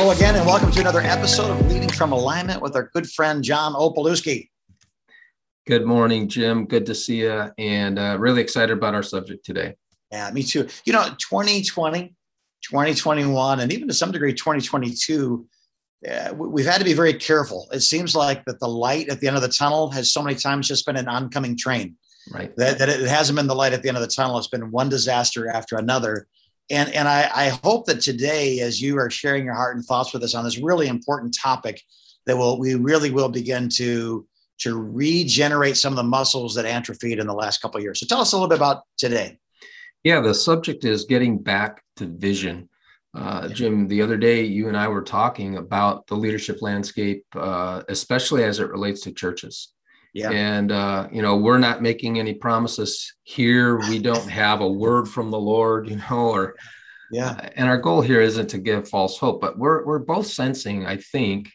Hello again, and welcome to another episode of Leading from Alignment with our good friend, John Opelouski. Good morning, Jim. Good to see you, and really excited about our subject today. Yeah, me too. You know, 2020, 2021, and even to some degree, 2022, we've had to be very careful. It seems like that the light at the end of the tunnel has so many times just been an oncoming train, right? That it hasn't been the light at the end of the tunnel. It's been one disaster after another. And I hope that today, as you are sharing your heart and thoughts with us on this really important topic, that we really will begin to regenerate some of the muscles that atrophied in the last couple of years. So tell us a little bit about today. Yeah, the subject is getting back to vision. Jim, the other day, you and I were talking about the leadership landscape, especially as it relates to churches. Yeah. And, you know, we're not making any promises here. We don't have a word from the Lord, you know, or, and our goal here isn't to give false hope, but we're both sensing, I think,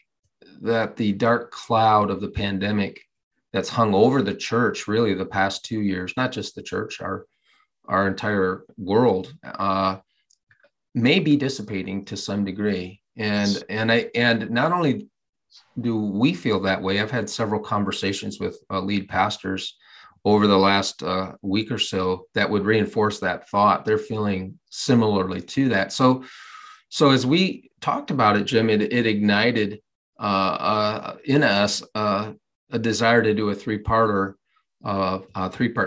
that the dark cloud of the pandemic that's hung over the church really the past 2 years, not just the church, our entire world, may be dissipating to some degree. And not only do we feel that way? I've had several conversations with lead pastors over the last week or so that would reinforce that thought. They're feeling similarly to that. So as we talked about it, Jim, it ignited in us a desire to do a three-part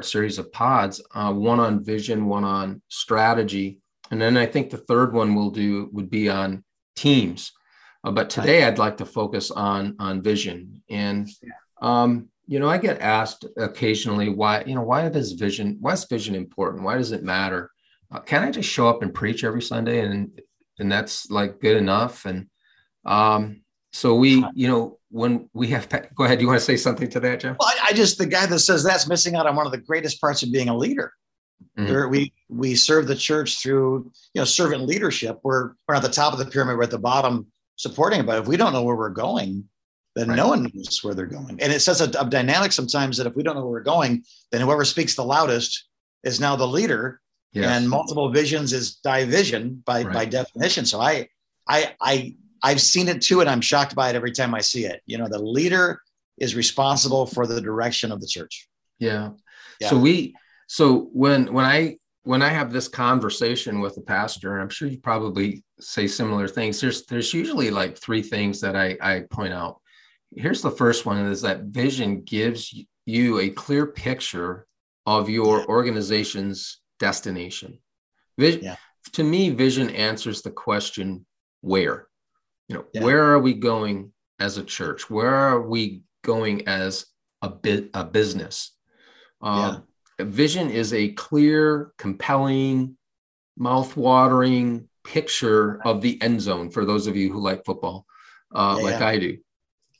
series of pods, one on vision, one on strategy. And then I think the third one would be on teams. But today I'd like to focus on vision. And, you know, I get asked occasionally why is vision important? Why does it matter? Can I just show up and preach every Sunday and that's like good enough? And so we, you know, when we have, go ahead, you want to say something to that, Jim? Well, the guy that says that's missing out on one of the greatest parts of being a leader. Mm-hmm. We serve the church through, you know, servant leadership. We're at the top of the pyramid, we're at the bottom supporting it, but if we don't know where we're going, then right. No one knows where they're going. And it sets a dynamic sometimes that if we don't know where we're going, then whoever speaks the loudest is now the leader. Yes. And multiple visions is division by definition. So I've seen it too, and I'm shocked by it every time I see it. You know, the leader is responsible for the direction of the church. Yeah. So when I have this conversation with a pastor, and I'm sure you probably say similar things, there's usually like three things that I point out. Here's the first one, is that vision gives you a clear picture of your organization's destination. To me, vision answers the question, where? You know, where are we going as a church? Where are we going as a business? Vision is a clear, compelling, mouth-watering picture of the end zone for those of you who like football, I do.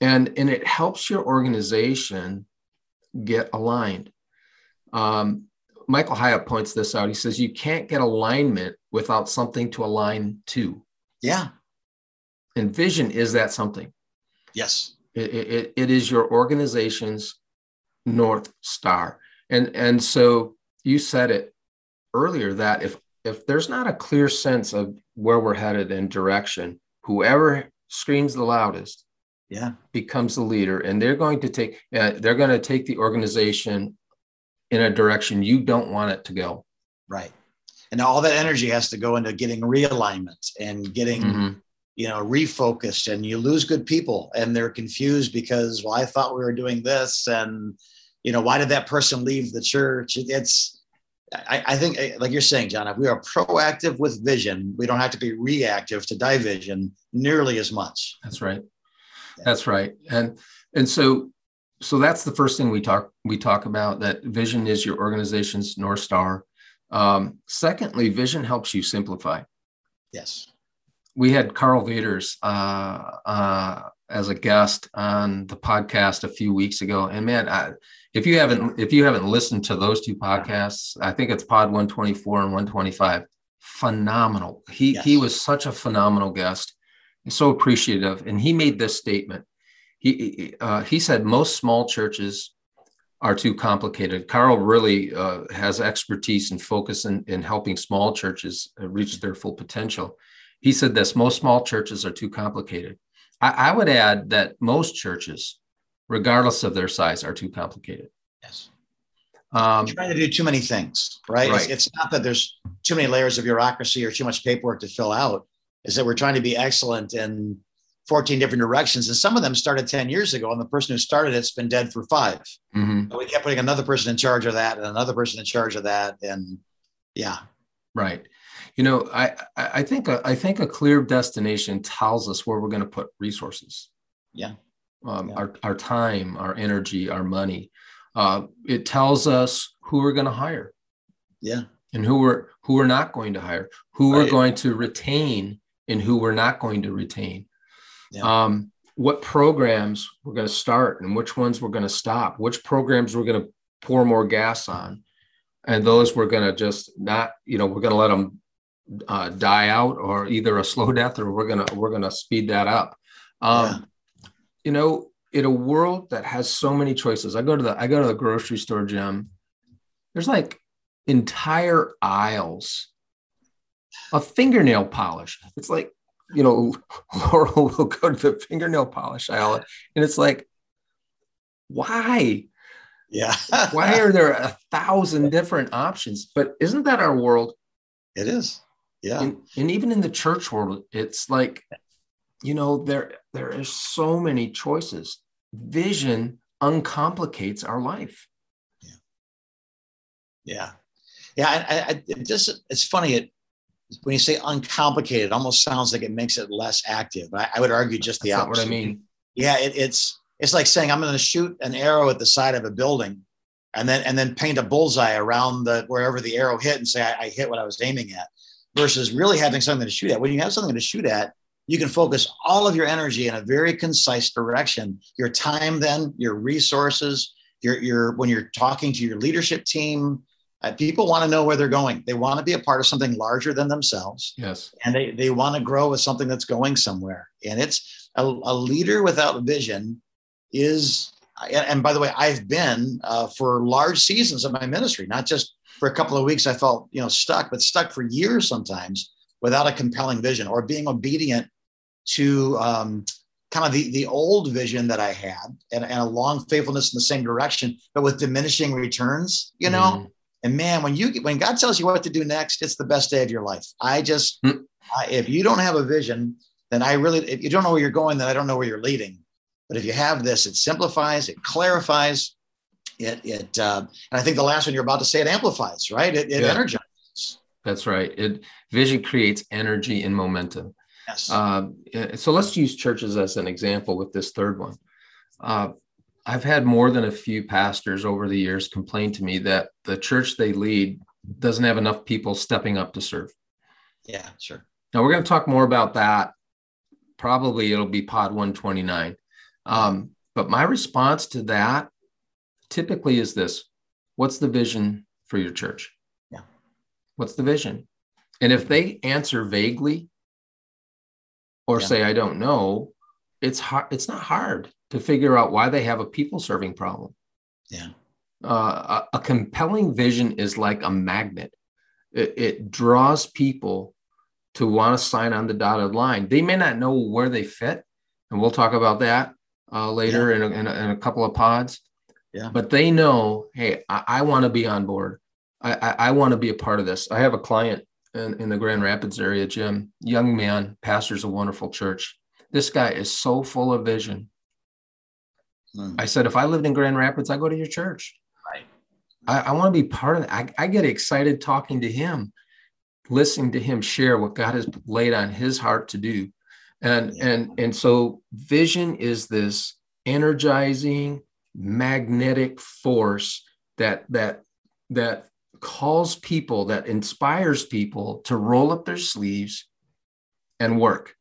And it helps your organization get aligned. Michael Hyatt points this out. He says, you can't get alignment without something to align to. Yeah. And vision is that something. Yes. It is your organization's North Star. And so you said it earlier that if there's not a clear sense of where we're headed and direction, whoever screams the loudest becomes the leader, and they're going to take the organization in a direction you don't want it to go. Right. And all that energy has to go into getting realignment and getting, refocused, and you lose good people and they're confused because, well, I thought we were doing this, and you know, why did that person leave the church? I think, like you're saying, John, if we are proactive with vision, we don't have to be reactive to division nearly as much. That's right. Yeah. That's right. And so that's the first thing we talk about, that vision is your organization's North Star. Secondly, vision helps you simplify. Yes. We had Carl Vaders as a guest on the podcast a few weeks ago. And man, if you haven't listened to those two podcasts, I think it's pod 124 and 125. Phenomenal. He was such a phenomenal guest and so appreciative. And he made this statement. He said, most small churches are too complicated. Carl really has expertise and focus in helping small churches reach their full potential. He said this, most small churches are too complicated. I would add that most churches, regardless of their size, are too complicated. Yes. Trying to do too many things, right? Right. It's not that there's too many layers of bureaucracy or too much paperwork to fill out. It's that we're trying to be excellent in 14 different directions. And some of them started 10 years ago, and the person who started it's been dead for 5. Mm-hmm. We kept putting another person in charge of that and another person in charge of that. And yeah. Right. You know, I think a clear destination tells us where we're going to put resources. Yeah. Our time, our energy, our money. It tells us who we're going to hire. Yeah. And who we're not going to hire, who right. we're going to retain and who we're not going to retain. Yeah. What programs we're going to start and which ones we're going to stop, which programs we're going to pour more gas on. And those we're going to just not, you know, we're going to let them die out, or either a slow death, or we're going to speed that up. Yeah. You know, in a world that has so many choices, I go to the grocery store, Jim, there's like entire aisles of fingernail polish. It's like, you know, Laurel will go to the fingernail polish aisle, and it's like, why? Yeah. Why are there 1,000 different options? But isn't that our world? It is. Yeah. And even in the church world, it's like, you know, there is so many choices. Vision uncomplicates our life. Yeah. Yeah. Yeah. It's funny. When you say uncomplicated, it almost sounds like it makes it less active. I would argue just the opposite. That's not what I mean. Yeah. It's like saying I'm going to shoot an arrow at the side of a building, and then paint a bullseye around wherever the arrow hit and say I hit what I was aiming at, versus really having something to shoot at. When you have something to shoot at, you can focus all of your energy in a very concise direction. Your time, then your resources, your when you're talking to your leadership team, people want to know where they're going. They want to be a part of something larger than themselves. Yes, and they want to grow with something that's going somewhere. And it's a leader without vision. And by the way, I've been for large seasons of my ministry, not just for a couple of weeks. I felt, you know, stuck, but stuck for years sometimes without a compelling vision or being obedient to kind of the old vision that I had and a long faithfulness in the same direction, but with diminishing returns, you know. Mm-hmm. And man, when God tells you what to do next, it's the best day of your life. If you don't have a vision, then if you don't know where you're going, then I don't know where you're leading. But if you have this, it simplifies, it clarifies, and I think the last one you're about to say, it amplifies, right? It energizes. That's right. Vision creates energy and momentum. Yes. So let's use churches as an example with this third one. I've had more than a few pastors over the years complain to me that the church they lead doesn't have enough people stepping up to serve. Yeah, sure. Now we're going to talk more about that. Probably it'll be pod 129. But my response to that typically is this: what's the vision for your church? Yeah. What's the vision? And if they answer vaguely or say, I don't know, it's hard. It's not hard to figure out why they have a people serving problem. Yeah. A compelling vision is like a magnet. It draws people to want to sign on the dotted line. They may not know where they fit. And we'll talk about that later in a couple of pods. Yeah. But they know, hey, I want to be on board. I want to be a part of this. I have a client in the Grand Rapids area, Jim, young man, pastors a wonderful church. This guy is so full of vision. Hmm. I said, if I lived in Grand Rapids, I'd go to your church. Right. I want to be part of it. I get excited talking to him, listening to him share what God has laid on his heart to do. And so vision is this energizing magnetic force that calls people, that inspires people to roll up their sleeves and work.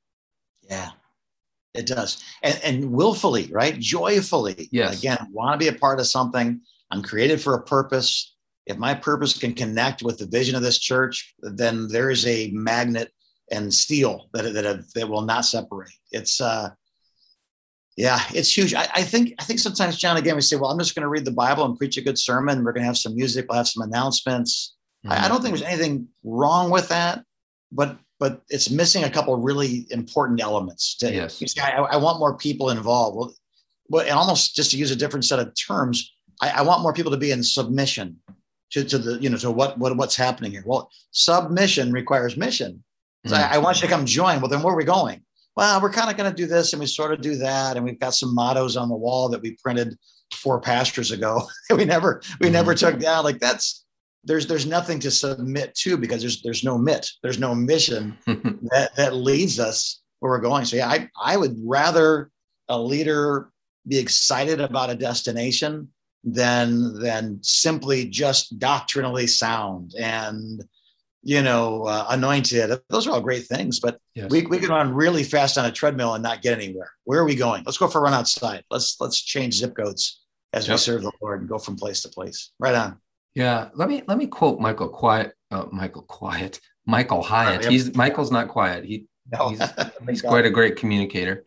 Yeah, it does. And willfully, right? Joyfully. Yes. Again, I want to be a part of something. I'm created for a purpose. If my purpose can connect with the vision of this church, then there is a magnet and steel that will not separate. It's it's huge. I think sometimes, John, again, we say, well, I'm just going to read the Bible and preach a good sermon. We're going to have some music. We'll have some announcements. Mm-hmm. I don't think there's anything wrong with that, but but it's missing a couple of really important elements. I want more people involved. Well, and almost just to use a different set of terms, I want more people to be in submission to what's happening here. Well, submission requires mission. So I want you to come join. Well, then where are we going? Well, we're kind of going to do this and we sort of do that. And we've got some mottos on the wall that we printed 4 pastors ago. we never took down. Like there's nothing to submit to, because there's no mission that leads us where we're going. So yeah, I would rather a leader be excited about a destination than simply just doctrinally sound and, anointed. Those are all great things, but we can run really fast on a treadmill and not get anywhere. Where are we going? Let's go for a run outside. Let's change zip codes as we serve the Lord and go from place to place. Right on. Yeah. Let me quote Michael Hyatt. Michael's not quiet. He's quite a great communicator.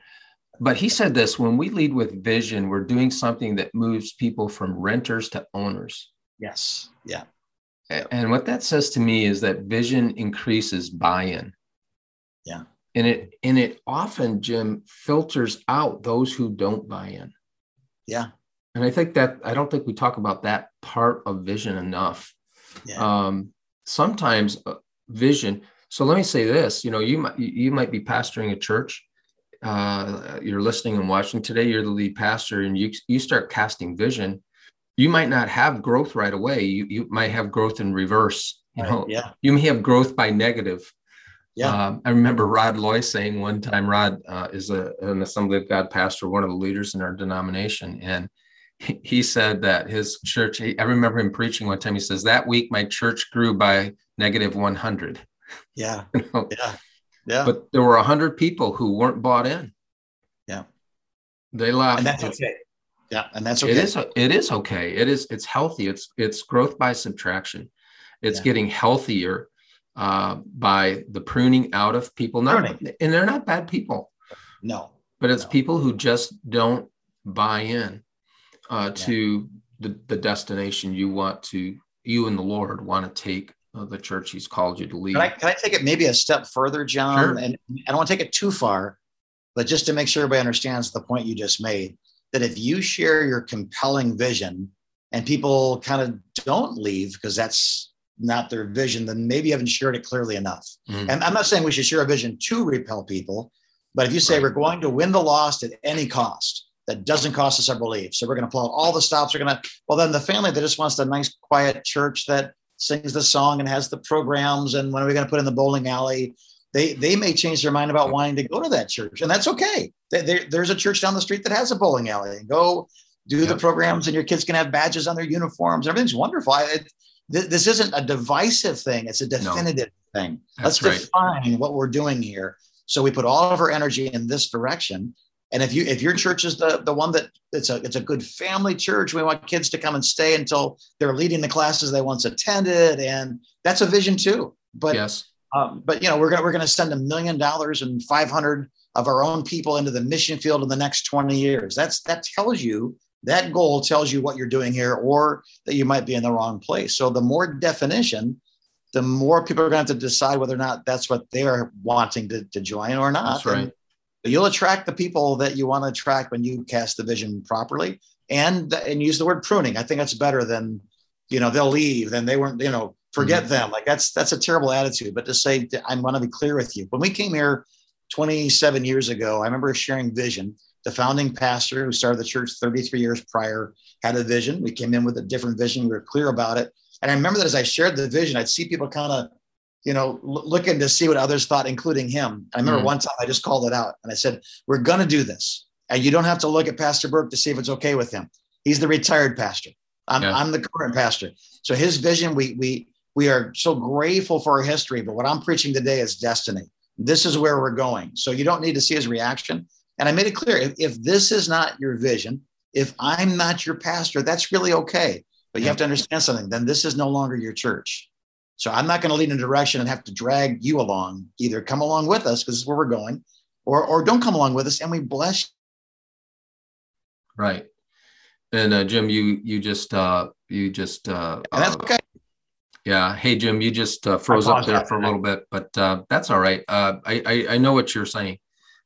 But he said this: when we lead with vision, we're doing something that moves people from renters to owners. Yes. Yeah. And what that says to me is that vision increases buy-in. Yeah. And it often, Jim, filters out those who don't buy in. Yeah. And I don't think we talk about that part of vision enough. Yeah. Sometimes vision. So let me say this: you might be pastoring a church. You're listening and watching today, you're the lead pastor, and you start casting vision. You might not have growth right away. You might have growth in reverse. You may have growth by negative. Yeah. I remember Rod Loy saying one time, Rod is an Assembly of God pastor, one of the leaders in our denomination. And he said that his church, I remember him preaching one time, he says, that week my church grew by -100. Yeah. Yeah. Yeah. But there were 100 people who weren't bought in. Yeah. They left. And that's okay. Yeah. And that's okay. It is okay. It's healthy. It's growth by subtraction. It's getting healthier by the pruning out of people. And they're not bad people. No. But it's people who just don't buy in to the destination you and the Lord want to take the church he's called you to lead. Can I take it maybe a step further, John? Sure. And I don't want to take it too far, but just to make sure everybody understands the point you just made, that if you share your compelling vision and people kind of don't leave because that's not their vision, then maybe you haven't shared it clearly enough. Mm-hmm. And I'm not saying we should share a vision to repel people, but if you say we're going to win the lost at any cost, that doesn't cost us our belief. So we're going to pull out all the stops. Well, then the family that just wants the nice, quiet church that sings the song and has the programs, and when are we going to put in the bowling alley? They may change their mind about wanting to go to that church, and that's okay. There's a church down the street that has a bowling alley, and go do the programs, and your kids can have badges on their uniforms. Everything's wonderful. This isn't a divisive thing. It's a definitive thing. Let's define what we're doing here. So we put all of our energy in this direction. And if your church is the one that it's a good family church, we want kids to come and stay until they're leading the classes they once attended, and that's a vision too. But we're gonna send $1 million and 500 of our own people into the mission field in the next 20 years. That goal tells you what you're doing here, or that you might be in the wrong place. So the more definition, the more people are going to have to decide whether or not that's what they are wanting to join or not. That's right. But you'll attract the people that you want to attract when you cast the vision properly and use the word pruning. I think that's better than, they'll leave and they weren't, forget them. Like that's a terrible attitude. But to say, I want to be clear with you. When we came here 27 years ago, I remember sharing vision. The founding pastor who started the church 33 years prior had a vision. We came in with a different vision. We were clear about it. And I remember that as I shared the vision, I'd see people kind of, looking to see what others thought, including him. I remember one time I just called it out and I said, we're going to do this. And you don't have to look at Pastor Burke to see if it's okay with him. He's the retired pastor. I'm the current pastor. So his vision, we are so grateful for our history, but what I'm preaching today is destiny. This is where we're going. So you don't need to see his reaction. And I made it clear, if this is not your vision, if I'm not your pastor, that's really okay. But you have to understand something. Then this is no longer your church. So I'm not going to lead in a direction and have to drag you along. Either come along with us because this is where we're going, or don't come along with us and we bless you. Right. And Jim, you just and that's okay. Yeah. Hey, Jim, you just froze up there for a little bit, but that's all right. I know what you're saying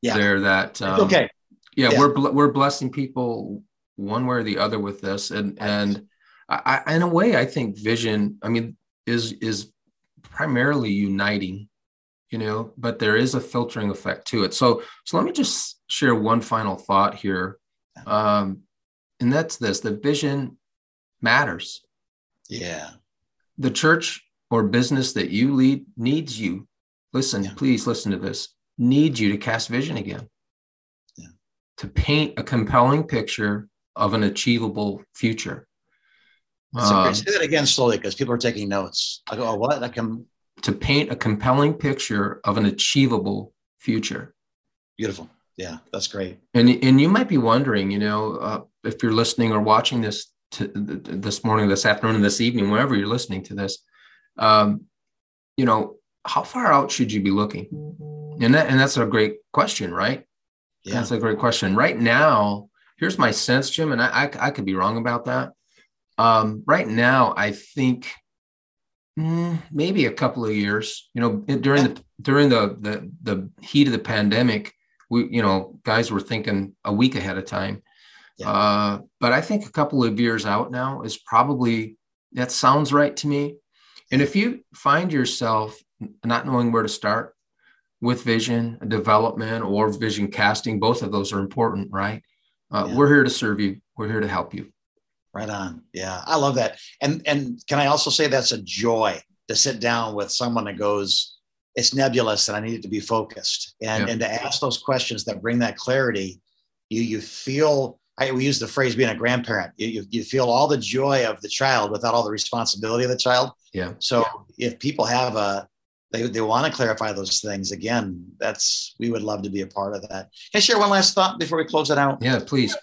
there. That okay. Yeah, we're blessing people one way or the other with this, and I in a way, I think vision, I mean, is primarily uniting, you know, but there is a filtering effect to it. So let me just share one final thought here, and that's this: the vision matters. Yeah. The church or business that you lead needs you. Listen, please listen to this. Needs you to cast vision again, to paint a compelling picture of an achievable future. Say that again slowly, because people are taking notes. I go, oh, what? To paint a compelling picture of an achievable future. Beautiful. Yeah, that's great. And you might be wondering, you know, if you're listening or watching this this morning, this afternoon, this evening, wherever you're listening to this, you know, how far out should you be looking? And that's a great question, right? Yeah. That's a great question. Right now, here's my sense, Jim, and I could be wrong about that. Right now, I think maybe a couple of years. You know, during the heat of the pandemic, we, you know, guys were thinking a week ahead of time. Yeah. But I think a couple of years out now is probably, that sounds right to me. And if you find yourself not knowing where to start with vision development or vision casting, both of those are important, right? We're here to serve you. We're here to help you. Right on. Yeah. I love that. And can I also say that's a joy to sit down with someone that goes, it's nebulous and I need it to be focused. And to ask those questions that bring that clarity, you feel, we use the phrase being a grandparent. You feel all the joy of the child without all the responsibility of the child. Yeah. So if people have they want to clarify those things again, we would love to be a part of that. Can I share one last thought before we close it out? Yeah, please.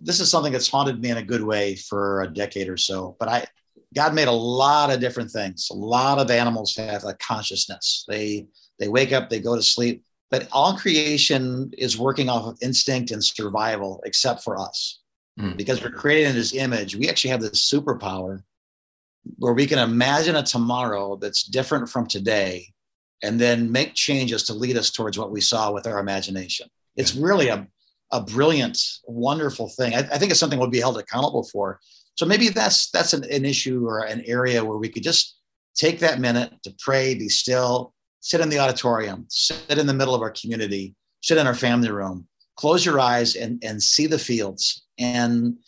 This is something that's haunted me in a good way for a decade or so, but God made a lot of different things. A lot of animals have a consciousness. They wake up, they go to sleep. But all creation is working off of instinct and survival, except for us. Because we're created in his image, we actually have this superpower where we can imagine a tomorrow that's different from today and then make changes to lead us towards what we saw with our imagination. It's really a brilliant, wonderful thing. I think it's something we'll be held accountable for. So maybe that's an issue or an area where we could just take that minute to pray, be still, sit in the auditorium, sit in the middle of our community, sit in our family room, close your eyes and see the fields and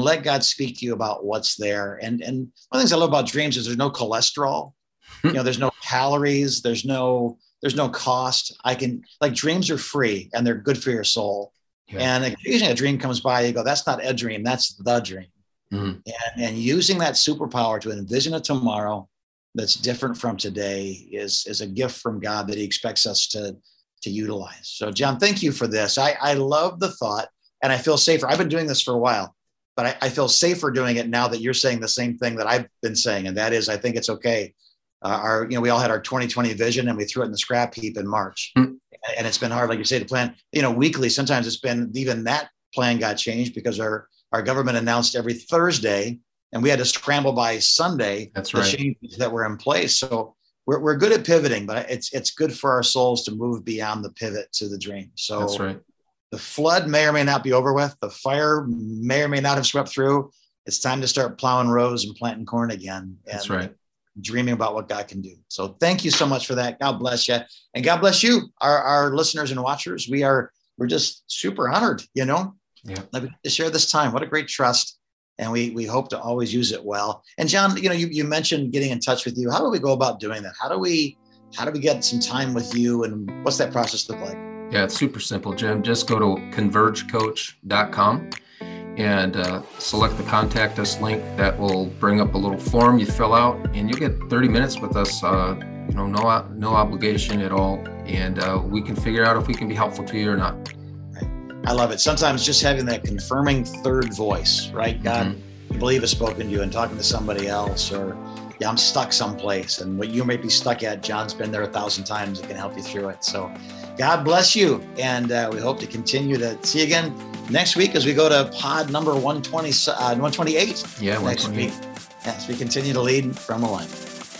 let God speak to you about what's there. And one of the things I love about dreams is there's no cholesterol, you know, there's no calories, there's no cost. Dreams are free and they're good for your soul. Yeah. And occasionally a dream comes by, you go, that's not a dream, that's the dream. Mm-hmm. And using that superpower to envision a tomorrow that's different from today is a gift from God that he expects us to utilize. So John, thank you for this. I love the thought and I feel safer. I've been doing this for a while, but I feel safer doing it now that you're saying the same thing that I've been saying. And that is, I think it's okay. We all had our 2020 vision and we threw it in the scrap heap in March. And it's been hard, like you say, to plan, you know, weekly. Sometimes it's been, even that plan got changed because our government announced every Thursday and we had to scramble by Sunday. That's right. The changes that were in place. So we're good at pivoting, but it's good for our souls to move beyond the pivot to the dream. So that's right. The flood may or may not be over with. The fire may or may not have swept through. It's time to start plowing rows and planting corn again. And that's right. Dreaming about what God can do. So thank you so much for that. God bless you. And God bless you, our listeners and watchers. We're just super honored, you know, to share this time. What a great trust. And we hope to always use it well. And John, you know, you mentioned getting in touch with you. How do we go about doing that? How do we get some time with you? And what's that process look like? Yeah, it's super simple, Jim. Just go to convergecoach.com and select the contact us link. That will bring up a little form you fill out, and you get 30 minutes with us. You know, no obligation at all, and we can figure out if we can be helpful to you or not. I love it. Sometimes just having that confirming third voice, right? God, I believe has spoken to you, and talking to somebody else, or I'm stuck someplace. And what you may be stuck at, John's been there 1,000 times. It can help you through it. So God bless you. And we hope to continue to see you again next week as we go to pod number 128. Yeah, 128. Next week. As we continue to lead from alignment.